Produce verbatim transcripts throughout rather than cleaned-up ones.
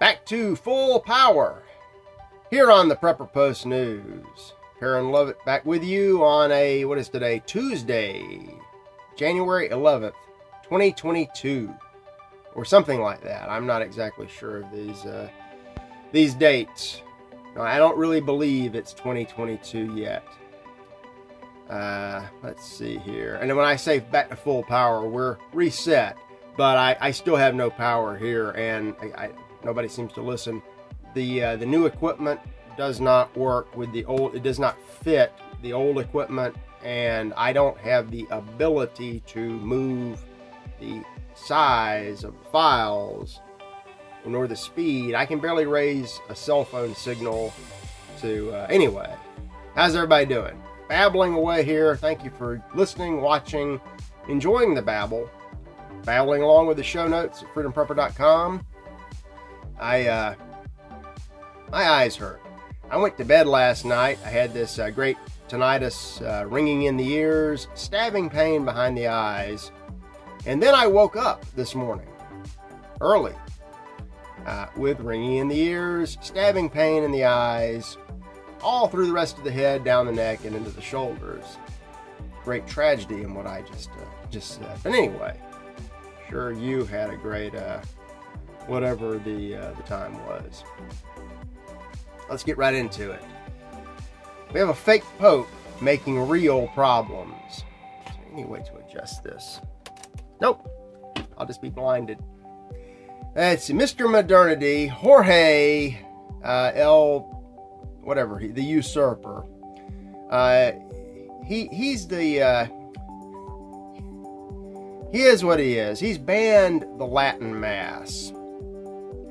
Back to full power here on the Prepper Post News. Perrin Lovett back with you on a, what is today, Tuesday, January eleventh, twenty twenty-two, or something like that. I'm not exactly sure of these uh, these dates. No, I don't really believe it's twenty twenty-two yet. Uh, let's see here. And when I say back to full power, we're reset, but I, I still have no power here, and I, I, nobody seems to listen. The uh, the new equipment does not work with the old. It does not fit the old equipment, and I don't have the ability to move the size of files nor the speed. I can barely raise a cell phone signal to, uh, anyway, how's everybody doing? Babbling away here. Thank you for listening, watching, enjoying the babble, babbling along with the show notes at freedom prepper dot com. I, uh, my eyes hurt. I went to bed last night. I had this uh, great tinnitus, uh, ringing in the ears, stabbing pain behind the eyes. And then I woke up this morning early uh, with ringing in the ears, stabbing pain in the eyes, all through the rest of the head, down the neck, and into the shoulders. Great tragedy in what I just uh, just said. But anyway, sure you had a great uh, whatever the uh, the time was. Let's get right into it. We have a fake pope making real problems. Is there any way to adjust this? Nope. I'll just be blinded. Let's see. Mister Modernity, Jorge uh, El. Whatever, the usurper. Uh, he he's the uh, he is what he is. He's banned the Latin Mass.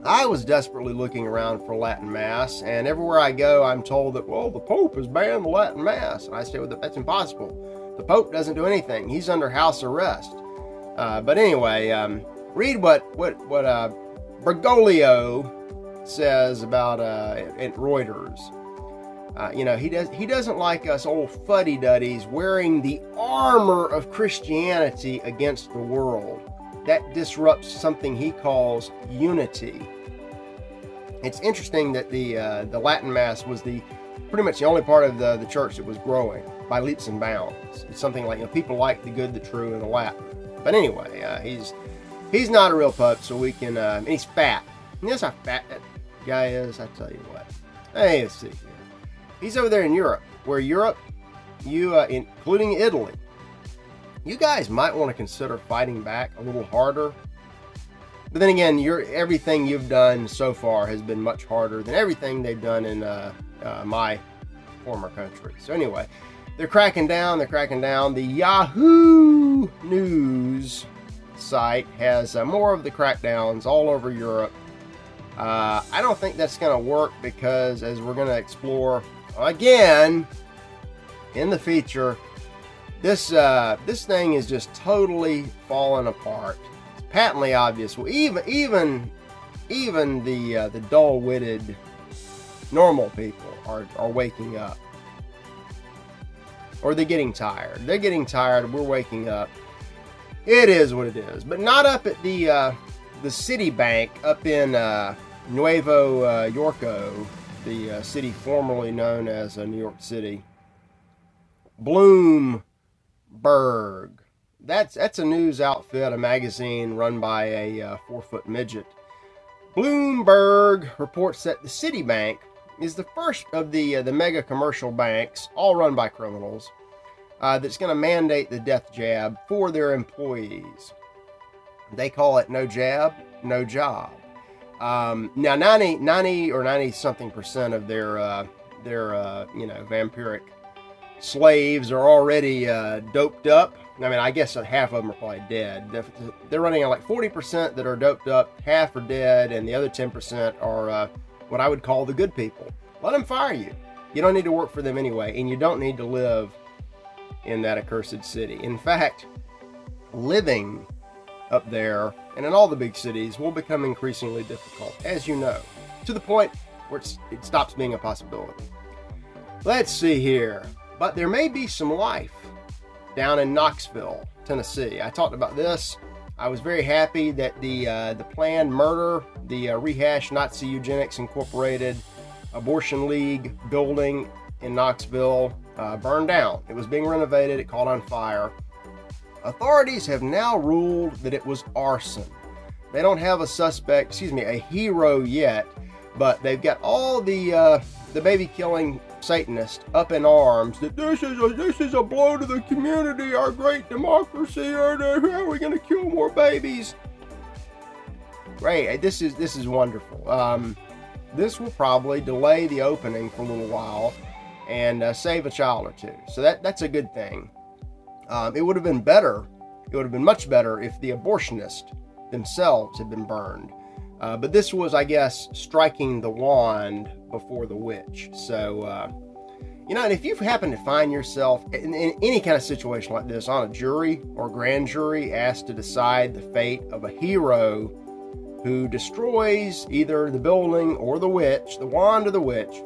I was desperately looking around for Latin Mass, and everywhere I go, I'm told that, well, the Pope has banned the Latin Mass, and I say, well, that's impossible. The Pope doesn't do anything. He's under house arrest. Uh, but anyway, um, read what what what uh, Bergoglio says about uh, at Reuters. Uh, you know, he does. He doesn't like us old fuddy-duddies wearing the armor of Christianity against the world. That disrupts something he calls unity. It's interesting that the uh, the Latin Mass was the pretty much the only part of the, the church that was growing by leaps and bounds. It's something like, you know, people like the good, the true, and the Latin. But anyway, uh, he's he's not a real pup, so we can. Uh, and he's fat. And that's how fat that guy is. I tell you what. Hey, let's see. He's over there in Europe, where Europe, you, uh, including Italy, you guys might want to consider fighting back a little harder. But then again, your everything you've done so far has been much harder than everything they've done in uh, uh, my former country. So anyway, they're cracking down. They're cracking down. The Yahoo News site has uh, more of the crackdowns all over Europe. Uh, I don't think that's going to work because, as we're going to explore again in the feature, this uh, this thing is just totally falling apart. It's patently obvious. Well, even even even the uh, the dull-witted normal people are are waking up, or they're getting tired. They're getting tired. We're waking up. It is what it is. But not up at the uh, the Citibank up in uh, Nuevo uh, Yorko. The uh, city formerly known as uh, New York City. Bloomberg. That's that's a news outfit, a magazine run by a uh, four-foot midget. Bloomberg reports that the Citibank is the first of the uh, the mega commercial banks, all run by criminals, uh, that's going to mandate the death jab for their employees. They call it no jab, no job. Um, now, ninety, ninety or ninety something percent of their, uh, their, uh, you know, vampiric slaves are already, uh, doped up. I mean, I guess half of them are probably dead. They're, they're running on like forty percent that are doped up, half are dead, and the other ten percent are, uh, what I would call the good people. Let them fire you. You don't need to work for them anyway, and you don't need to live in that accursed city. In fact, living up there and in all the big cities will become increasingly difficult, as you know, to the point where it's, it stops being a possibility. Let's see here. But there may be some life down in Knoxville, Tennessee. I talked about this. I was very happy that the uh, the planned murder, the uh, rehash Nazi Eugenics Incorporated Abortion League building in Knoxville uh, burned down. It was being renovated. It caught on fire. Authorities have now ruled that it was arson. They don't have a suspect, excuse me, a hero yet, but they've got all the uh, the baby-killing Satanists up in arms that this is a this is a blow to the community, our great democracy. How are we going to kill more babies? Great, this is this is wonderful. Um, this will probably delay the opening for a little while and uh, save a child or two. So that that's a good thing. Um, it would have been better. It would have been much better if the abortionists themselves had been burned. Uh, but this was, I guess, striking the wand before the witch. So, uh, you know, and if you happen to find yourself in, in any kind of situation like this, on a jury or grand jury asked to decide the fate of a hero who destroys either the building or the witch, the wand of the witch,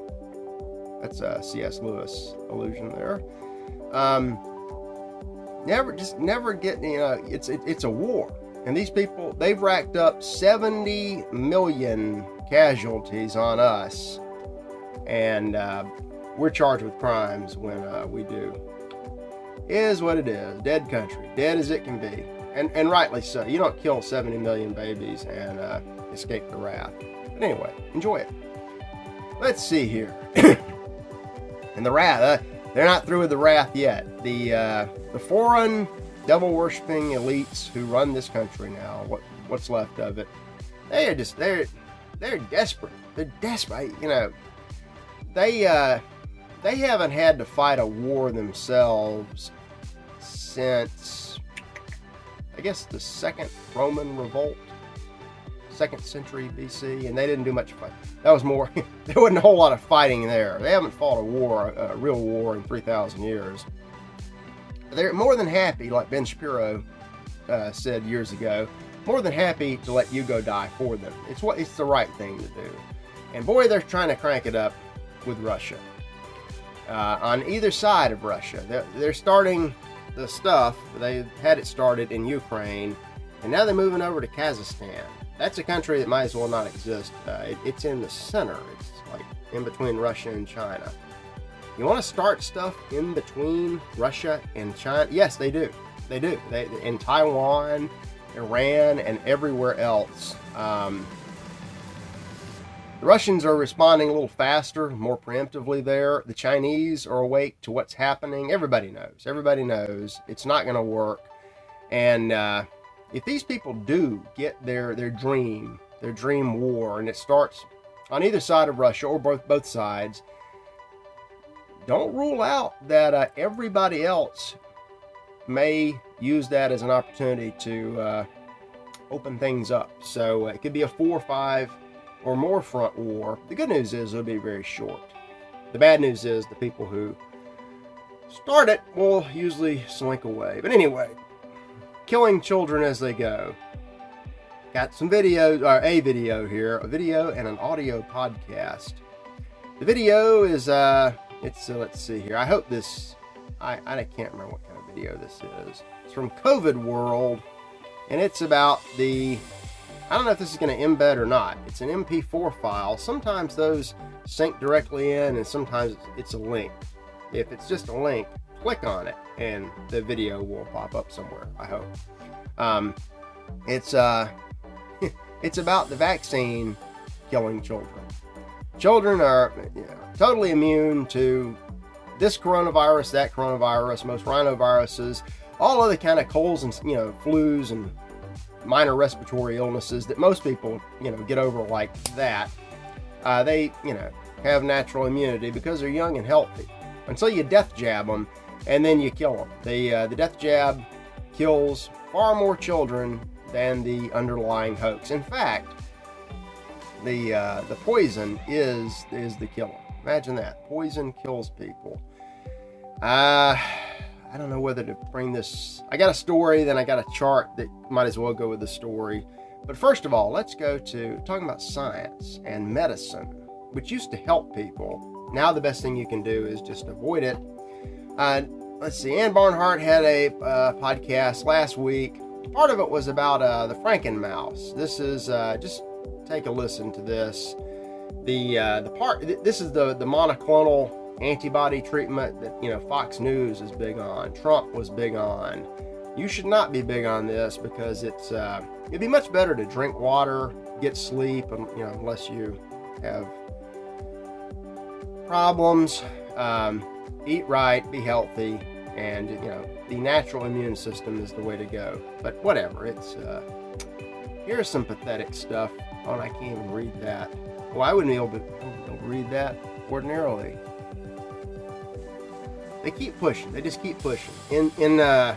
that's a C S. Lewis allusion there, um, never, just never get, you know, it's it, it's a war. And these people, they've racked up seventy million casualties on us. And uh, we're charged with crimes when uh, we do. Is what it is. Dead country. Dead as it can be. And and rightly so. You don't kill seventy million babies and uh, escape the wrath. But anyway, enjoy it. Let's see here. And the wrath. Uh, they're not through with the wrath yet. The, uh, the foreign... devil-worshipping elites who run this country now, what what's left of it, they are just, they're, they're desperate. They're desperate, you know. They, uh, they haven't had to fight a war themselves since, I guess, the Second Roman Revolt, second century B C, and they didn't do much fighting. That was more, there wasn't a whole lot of fighting there. They haven't fought a war, a real war in three thousand years. They're more than happy, like Ben Shapiro uh, said years ago, more than happy to let you go die for them. It's what it's the right thing to do. And boy, they're trying to crank it up with Russia. Uh, on either side of Russia, they're, they're starting the stuff. They had it started in Ukraine, and now they're moving over to Kazakhstan. That's a country that might as well not exist. Uh, it, it's in the center. It's like in between Russia and China. You want to start stuff in between Russia and China? Yes, they do. They do. They, in Taiwan, Iran, and everywhere else. Um, the Russians are responding a little faster, more preemptively there. The Chinese are awake to what's happening. Everybody knows. Everybody knows. It's not going to work. And uh, if these people do get their, their dream, their dream war, and it starts on either side of Russia or both both sides, don't rule out that uh, everybody else may use that as an opportunity to uh, open things up. So uh, it could be a four or five or more front war. The good news is it'll be very short. The bad news is the people who start it will usually slink away. But anyway, killing children as they go. Got some videos, or a video here, a video and an audio podcast. The video is... Uh, It's, uh, let's see here. I hope this, I, I can't remember what kind of video this is. It's from COVID World, and it's about the, I don't know if this is going to embed or not. It's an M P four file. Sometimes those sync directly in, and sometimes it's a link. If it's just a link, click on it, and the video will pop up somewhere, I hope. Um, it's, uh, it's about the vaccine killing children. Children are you know, totally immune to this coronavirus, that coronavirus, most rhinoviruses, all other kind of colds and, you know, flus and minor respiratory illnesses that most people, you know, get over like that. Uh, they, you know, have natural immunity because they're young and healthy until you death jab them and then you kill them. The, uh, the death jab kills far more children than the underlying hoax. In fact, The uh, the poison is is the killer. Imagine that. Poison kills people. Uh, I don't know whether to bring this. I got a story, then I got a chart that might as well go with the story. But first of all, let's go to talking about science and medicine, which used to help people. Now the best thing you can do is just avoid it. Uh, let's see. Ann Barnhart had a uh, podcast last week Part of it was about uh, the Franken-mouse. This is, uh, just take a listen to this. The uh, the part, th- this is the, the monoclonal antibody treatment that, you know, Fox News is big on, Trump was big on. You should not be big on this because it's, uh, it'd be much better to drink water, get sleep, and, you know, unless you have problems, um, eat right, be healthy, and, you know, the natural immune system is the way to go. But whatever, it's, uh, here's some pathetic stuff. Oh, and I can't even read that. Well, I wouldn't be able to, I wouldn't be able to read that ordinarily. They keep pushing. They just keep pushing. In in uh,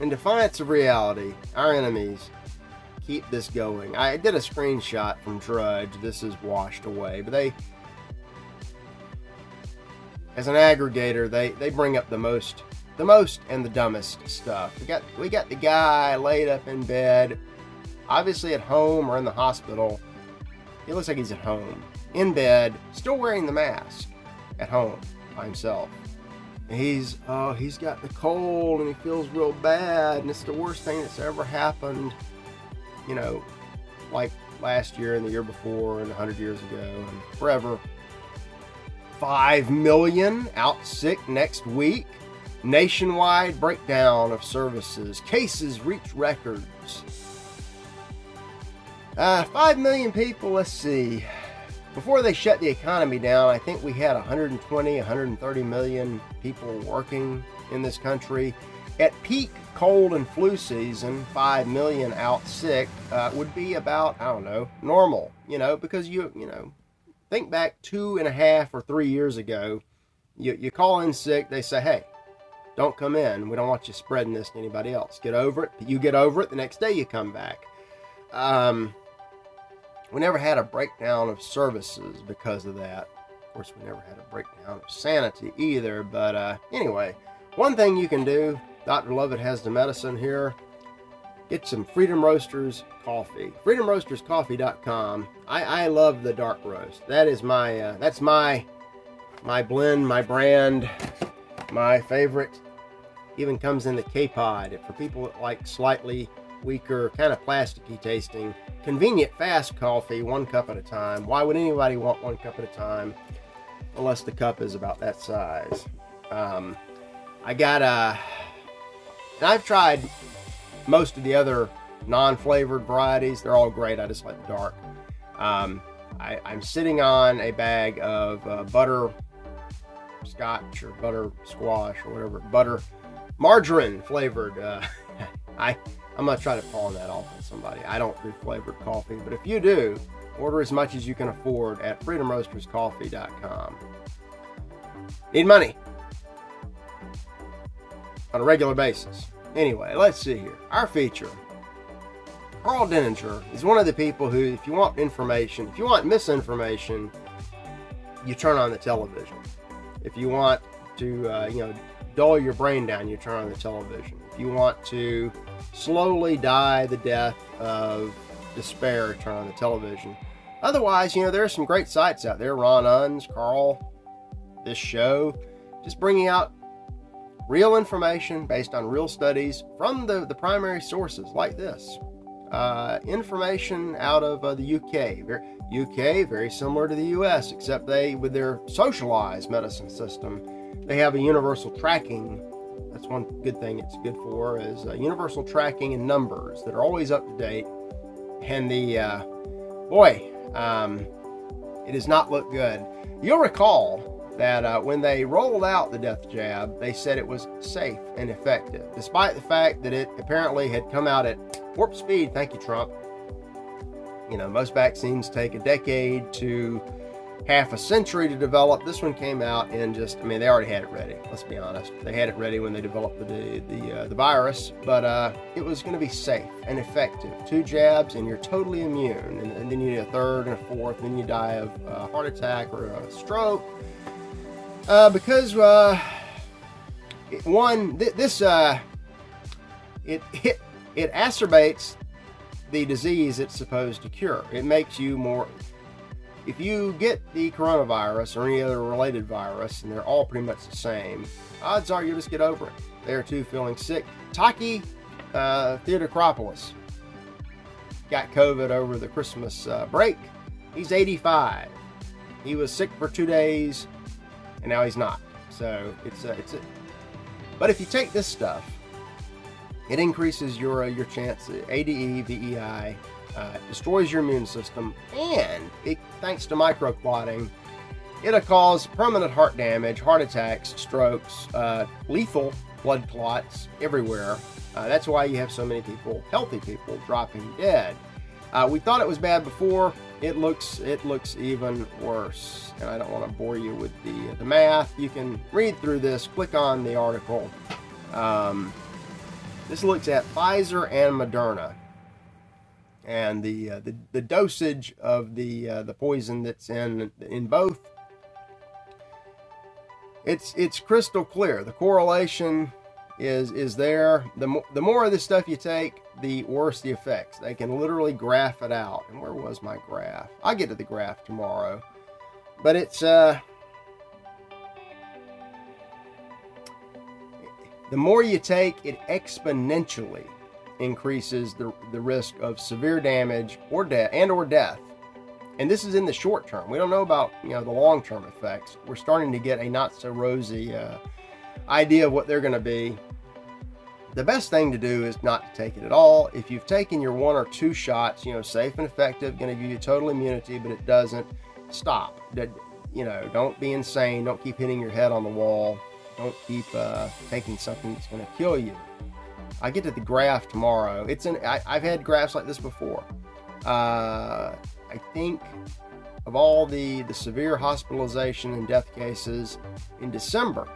in defiance of reality, our enemies keep this going. I did a screenshot from Drudge. This is washed away, but they, as an aggregator, they, they bring up the most the most and the dumbest stuff. We got we got the guy laid up in bed, obviously at home or in the hospital. It looks like he's at home, in bed, still wearing the mask, at home by himself. He's, oh, he's got the cold and he feels real bad and it's the worst thing that's ever happened, you know, like last year and the year before and one hundred years ago and forever. five million out sick next week. Nationwide breakdown of services. Cases reach records. Uh, five million people, let's see. Before they shut the economy down, I think we had one hundred twenty, one hundred thirty million people working in this country. At peak cold and flu season, five million out sick uh, would be about, I don't know, normal. You know, because you, you know, think back two and a half or three years ago, you, you call in sick, they say, hey, don't come in. We don't want you spreading this to anybody else. Get over it. You get over it. The next day you come back. Um... We never had a breakdown of services because of that. Of course, we never had a breakdown of sanity either. But uh, anyway, one thing you can do, Doctor Lovett has the medicine here. Get some Freedom Roasters coffee. freedom roasters coffee dot com. I, I love the dark roast. That is my uh, that's my my blend, my brand, my favorite. Even comes in the K-Pod for people that like slightly weaker, kind of plasticky tasting, convenient fast coffee, one cup at a time. Why would anybody want one cup at a time unless the cup is about that size? Um, I got a, and I've tried most of the other non-flavored varieties. They're all great. I just like the dark. Um, I, I'm sitting on a bag of uh, butter scotch or butter squash or whatever, butter margarine flavored. Uh, I I'm going to try to pawn that off on somebody. I don't do flavored coffee, but if you do, order as much as you can afford at freedom roasters coffee dot com. Need money on a regular basis. Anyway, let's see here. Our feature, Carl Denninger is one of the people who, if you want information, if you want misinformation, you turn on the television. If you want to, uh, you know, dull your brain down, you turn on the television. If you want to slowly die the death of despair, turn on the television. Otherwise, you know, there are some great sites out there. Ron Unz, Carl, this show, just bringing out real information based on real studies from the, the primary sources like this. Uh, information out of uh, the U K. U K, very similar to the U S, except they, with their socialized medicine system, they have a universal tracking. That's one good thing it's good for is uh, universal tracking and numbers that are always up to date. And the, uh, boy, um, it does not look good. You'll recall that uh, when they rolled out the death jab, they said it was safe and effective, despite the fact that it apparently had come out at warp speed. Thank you, Trump. You know, most vaccines take a decade to half a century to develop. This one came out in just, I mean, they already had it ready. Let's be honest. They had it ready when they developed the the, uh, the virus, but uh, it was going to be safe and effective. Two jabs and you're totally immune. And, and then you need a third and a fourth, and then you die of a uh, heart attack or a stroke. Uh, because, uh, it, one, th- this, uh, it, it, it exacerbates the disease it's supposed to cure. It makes you more... If you get the coronavirus or any other related virus, and they're all pretty much the same, odds are you'll just get over it. They are too feeling sick. Taki uh, Theodore Acropolis got COVID over the Christmas uh, break. He's eighty-five. He was sick for two days, and now he's not. So it's a, it's a. But if you take this stuff, it increases your uh, your chance. A D E, V E I, uh, destroys your immune system, and it, thanks to microclotting, it'll cause permanent heart damage, heart attacks, strokes, uh, lethal blood clots everywhere. Uh, that's why you have so many people, healthy people, dropping dead. Uh, we thought it was bad before. It looks it looks even worse. And I don't want to bore you with the uh, the math. You can read through this. Click on the article. Um, this looks at Pfizer and Moderna, and the uh, the, the dosage of the uh, the poison that's in in both. It's it's crystal clear. The correlation is is there. The, mo- the more of this stuff you take, the worse the effects. They can literally graph it out. And where was my graph? I'll get to the graph tomorrow. But it's... uh, the more you take, it exponentially increases the, the risk of severe damage or de- and or death. And this is in the short term. We don't know about, you know, the long-term effects. We're starting to get a not-so-rosy uh, idea of what they're going to be. The best thing to do is not to take it at all. If you've taken your one or two shots, you know, safe and effective, going to give you total immunity, but it doesn't, stop. You know, don't be insane. Don't keep hitting your head on the wall. Don't keep uh, taking something that's going to kill you. I get to the graph tomorrow. It's an, I, I've had graphs like this before. Uh... I think of all the, the severe hospitalization and death cases in December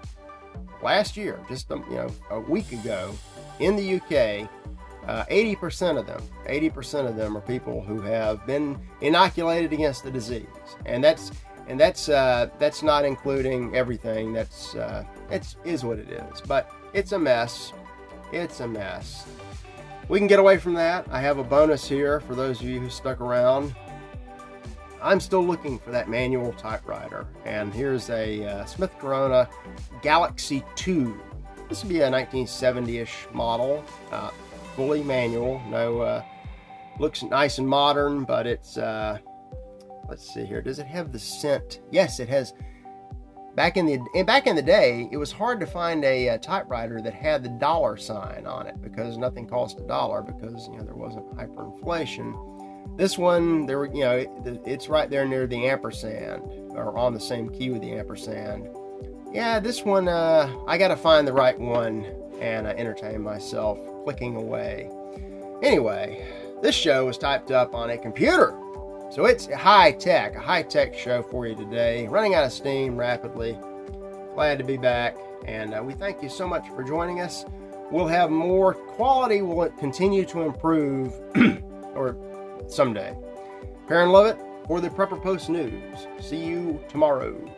last year, just a, you know a week ago in the U K, uh, eighty percent of them, eighty percent of them are people who have been inoculated against the disease, and that's and that's uh, that's not including everything. That's uh, it's is what it is, but it's a mess. It's a mess. We can get away from that. I have a bonus here for those of you who stuck around. I'm still looking for that manual typewriter, and here's a uh, Smith Corona Galaxy two. This would be a nineteen seventy-ish model, uh, fully manual. No, uh, looks nice and modern, but it's. Uh, let's see here. Does it have the scent? Yes, it has. Back in the back in the day, it was hard to find a, a typewriter that had the dollar sign on it because nothing cost a dollar because you know there wasn't hyperinflation. This one, there were, you know, it, it's right there near the ampersand, or on the same key with the ampersand. Yeah, this one, uh, I got to find the right one, and I entertain myself clicking away. Anyway, this show was typed up on a computer, so it's high tech, a high tech show for you today. Running out of steam rapidly. Glad to be back, and uh, we thank you so much for joining us. We'll have more quality. Will it continue to improve, or someday. Perrin Lovett for the Prepper Post News. See you tomorrow.